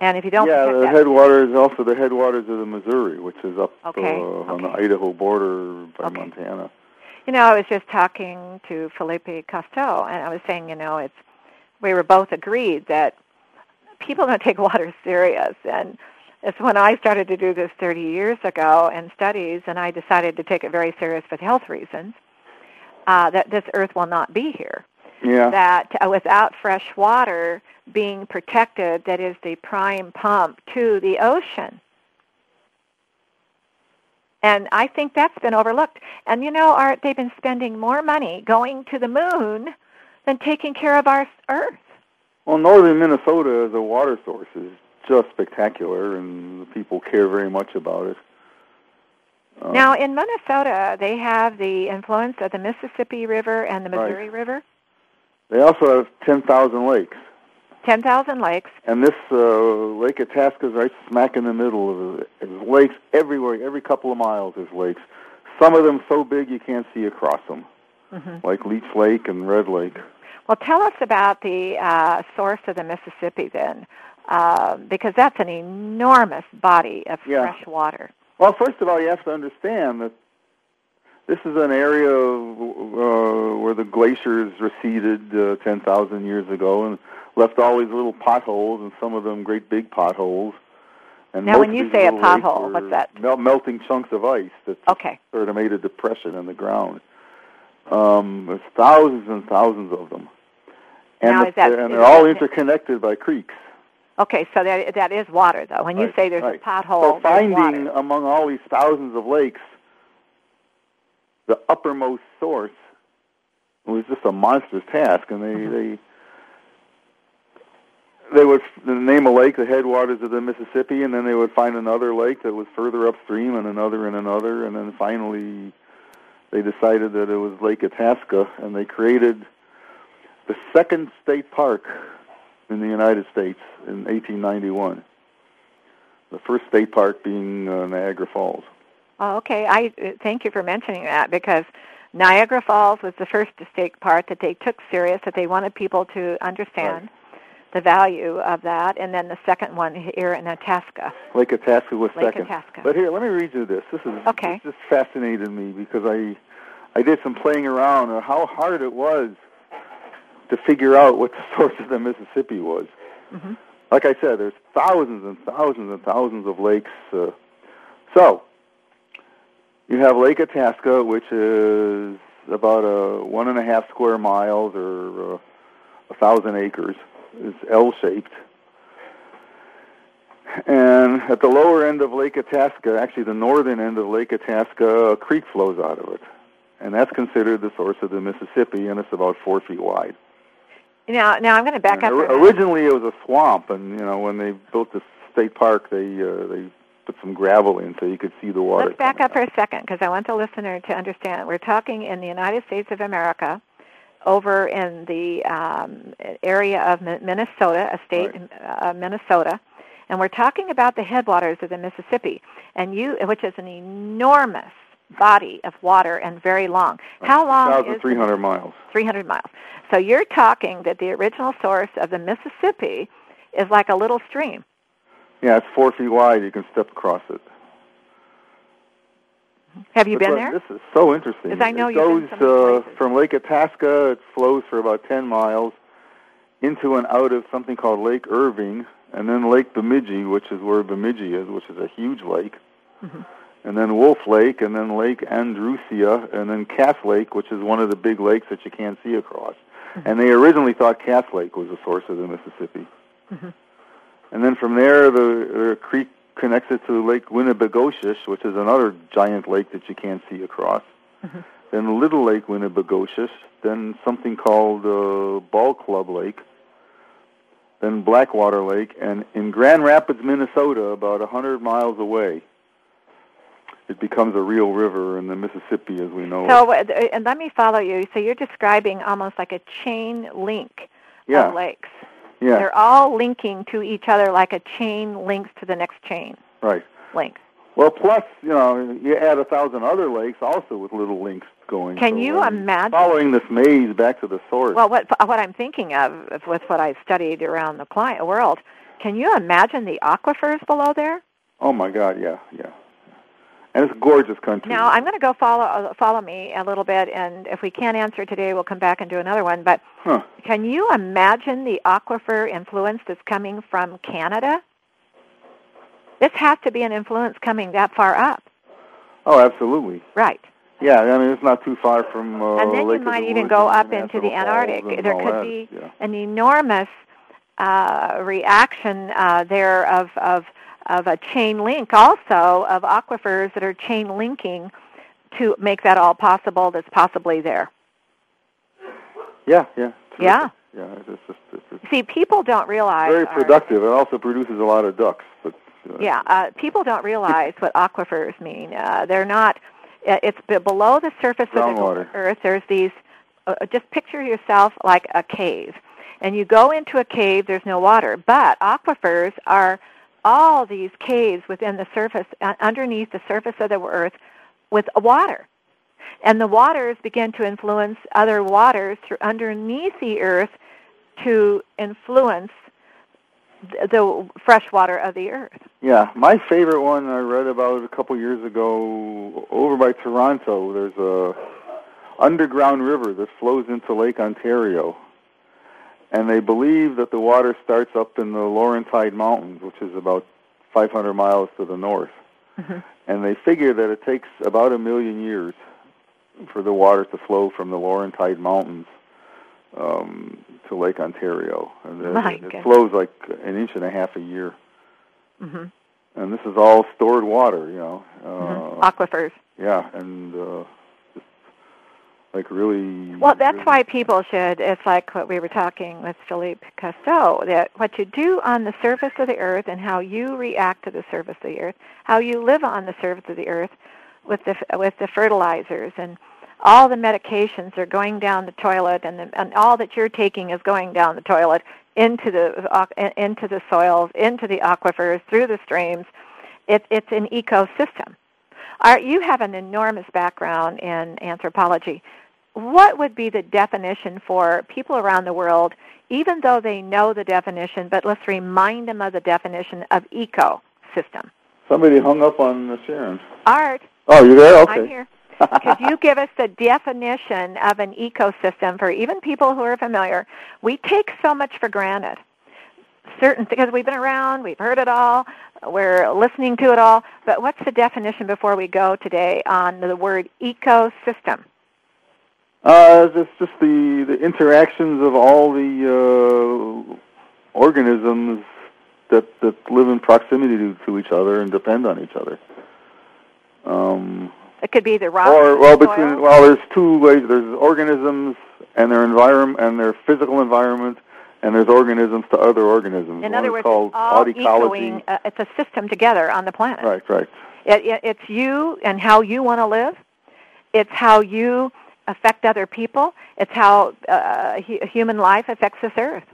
And if you don't yeah, protect the that, headwaters, also the headwaters of the Missouri, which is up okay, uh, on okay. the Idaho border by okay. Montana. You know, I was just talking to Philippe Gasteau, and I was saying, you know, it's we were both agreed that people don't take water serious. And it's when I started to do this thirty years ago in studies, and I decided to take it very serious for health reasons, uh, that this earth will not be here. Yeah. That uh, without fresh water being protected, that is the prime pump to the ocean. And I think that's been overlooked. And, you know, Art, they've been spending more money going to the moon than taking care of our earth. Well, northern Minnesota, the water source is just spectacular, and the people care very much about it. Um, now, in Minnesota, they have the influence of the Mississippi River and the Missouri right. River. They also have ten thousand lakes. ten thousand lakes. And this uh, Lake Itasca is right smack in the middle of it. There's lakes everywhere. Every couple of miles there's lakes. Some of them so big you can't see across them, mm-hmm. like Leech Lake and Red Lake. Well, tell us about the uh, source of the Mississippi then, uh, because that's an enormous body of yeah. fresh water. Well, first of all, you have to understand that this is an area uh, where the glaciers receded uh, ten thousand years ago and left all these little potholes, and some of them great big potholes. And now, when you say a pothole, what's that? Mel- melting chunks of ice that okay. sort of made a depression in the ground. Um, there's thousands and thousands of them. And, now, the, is that, and they're is all that, interconnected by creeks. Okay, so that that is water, though. When you right, say there's right. a pothole, so finding water. Among all these thousands of lakes, the uppermost source was just a monstrous task, and they mm-hmm. they they would name a lake the headwaters of the Mississippi, and then they would find another lake that was further upstream, and another, and another, and then finally they decided that it was Lake Itasca, and they created the second state park in the United States in eighteen ninety-one. The first state park being uh, Niagara Falls. Oh, okay. I uh, thank you for mentioning that, because Niagara Falls was the first state park that they took serious, that they wanted people to understand right. the value of that, and then the second one here in Itasca. Lake Itasca was Lake second. Itasca. But here, let me read you this. This is okay. This just fascinated me because I I did some playing around on how hard it was to figure out what the source of the Mississippi was. Mm-hmm. Like I said, there's thousands and thousands and thousands of lakes. Uh, so. You have Lake Itasca, which is about a one and a half square miles or a, a thousand acres. It's L-shaped. And at the lower end of Lake Itasca, actually the northern end of Lake Itasca, a creek flows out of it. And that's considered the source of the Mississippi, and it's about four feet wide. Now, now I'm going to back and up. Originally it was a swamp, and you know when they built the state park, they uh, they... put some gravel in so you could see the water. Let's back up out. for a second, because I want the listener to understand. We're talking in the United States of America, over in the um, area of Minnesota, a state right. in uh, Minnesota, and we're talking about the headwaters of the Mississippi, and you, which is an enormous body of water and very long. Right. How long is it? three hundred miles. three hundred miles. So you're talking that the original source of the Mississippi is like a little stream. Yeah, it's four feet wide. You can step across it. Have you but been look, there? This is so interesting. Because I know it goes so uh, from Lake Itasca, it flows for about ten miles into and out of something called Lake Irving, and then Lake Bemidji, which is where Bemidji is, which is a huge lake, mm-hmm. and then Wolf Lake, and then Lake Andrusia, and then Cass Lake, which is one of the big lakes that you can't see across. Mm-hmm. And they originally thought Cass Lake was the source of the Mississippi. Mm-hmm. And then from there, the, the creek connects it to Lake Winnebagoish, which is another giant lake that you can't see across. Mm-hmm. Then Little Lake Winnebagoish, then something called uh, Ball Club Lake, then Blackwater Lake, and in Grand Rapids, Minnesota, about one hundred miles away, it becomes a real river in the Mississippi as we know so, it. So, and let me follow you. So you're describing almost like a chain link yeah. of lakes. Yeah. They're all linking to each other like a chain links to the next chain. Right. Link. Well, plus, you know, you add a thousand other lakes also with little links going. Can so you imagine? Following this maze back to the source. Well, what what I'm thinking of with what I've studied around the client world, can you imagine the aquifers below there? Oh, my God, yeah, yeah. And it's a gorgeous country. Now, I'm going to go follow follow me a little bit, and if we can't answer today, we'll come back and do another one. But huh. Can you imagine the aquifer influence that's coming from Canada? This has to be an influence coming that far up. Oh, absolutely. Right. Yeah, I mean, it's not too far from uh, and then Lake you might the even go up into the Antarctic. There could that. be yeah. an enormous uh, reaction uh, there of, of, of a chain link also of aquifers that are chain linking to make that all possible that's possibly there. Yeah, yeah. Terrific. Yeah. Yeah. It's just, it's just See, people don't realize. Very productive. Our, it also produces a lot of ducks, but. Yeah, uh, people don't realize what aquifers mean. Uh, they're not, it's below the surface of the earth. There's these, uh, just picture yourself like a cave. And you go into a cave, there's no water. But aquifers are all these caves within the surface, uh, underneath the surface of the earth with water. And the waters begin to influence other waters through underneath the earth to influence the fresh water of the earth. Yeah, my favorite one I read about a couple years ago over by Toronto. There's a underground river that flows into Lake Ontario, and they believe that the water starts up in the Laurentide Mountains, which is about five hundred miles to the north. Mm-hmm. And they figure that it takes about a million years for the water to flow from the Laurentide Mountains Um, to Lake Ontario. And it, it flows like an inch and a half a year. Mm-hmm. And this is all stored water, you know. Uh, mm-hmm. Aquifers. Yeah, and uh, just like really... Well, that's really why people should, it's like what we were talking with Philippe Gasteau, that what you do on the surface of the earth and how you react to the surface of the earth, how you live on the surface of the earth with the with the fertilizers and all the medications are going down the toilet, and, the, and all that you're taking is going down the toilet into the into the soils, into the aquifers, through the streams. It, it's an ecosystem. Art, you have an enormous background in anthropology. What would be the definition for people around the world, even though they know the definition, but let's remind them of the definition of ecosystem? Somebody hung up on Sharon. Art. Oh, you there? Okay. I'm here. Could you give us the definition of an ecosystem for even people who are familiar? We take so much for granted, certain because we've been around, we've heard it all, we're listening to it all. But what's the definition before we go today on the word ecosystem? Uh, it's just the, the interactions of all the uh, organisms that that live in proximity to, to each other and depend on each other. Um. It could be the rock. Or, well, soil. Between well, there's two ways. There's organisms and their environment and their physical environment, and there's organisms to other organisms. In One other words, it's all ecoing, uh, it's a system together on the planet. Right, right. It, it, it's you and how you want to live. It's how you affect other people. It's how uh, hu- human life affects this earth.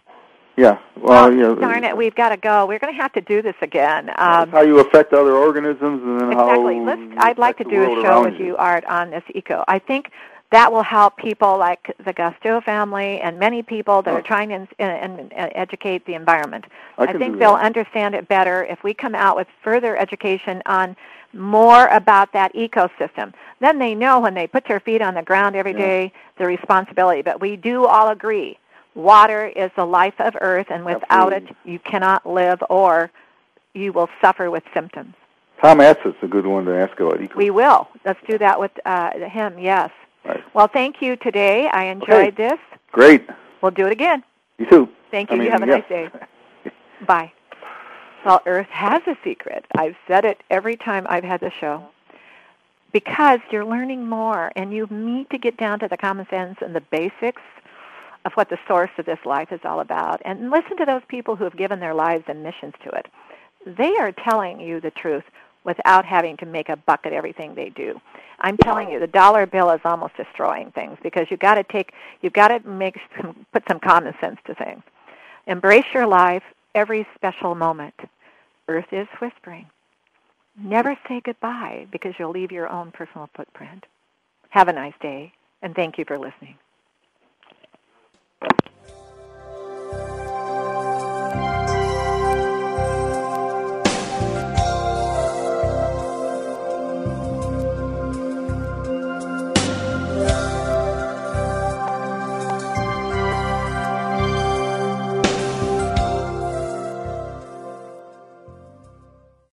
Yeah. Well, oh, yeah. Darn it, we've got to go. We're going to have to do this again. Um, how you affect other organisms and then exactly. how... Exactly. I'd like to do a show with you, Art, on this eco. I think that will help people like the Gasteau family and many people that oh. are trying to in, in, in, educate the environment. I, I think they'll understand it better if we come out with further education on more about that ecosystem. Then they know when they put their feet on the ground every yeah. day, the responsibility. But we do all agree. Water is the life of earth, and without Absolutely. it, you cannot live, or you will suffer with symptoms. Tom Atzett's a good one to ask about eco. We will. Let's do that with uh, him, yes. Right. Well, thank you today. I enjoyed okay. this. Great. We'll do it again. You too. Thank you. I mean, you have a yes. nice day. Bye. Well, Earth has a secret. I've said it every time I've had the show. Because you're learning more, and you need to get down to the common sense and the basics of what the source of this life is all about. And listen to those people who have given their lives and missions to it. They are telling you the truth without having to make a buck at everything they do. I'm telling you, the dollar bill is almost destroying things because you've got to take, you've got to make some, put some common sense to things. Embrace your life, every special moment. Earth is whispering. Never say goodbye because you'll leave your own personal footprint. Have a nice day, and thank you for listening.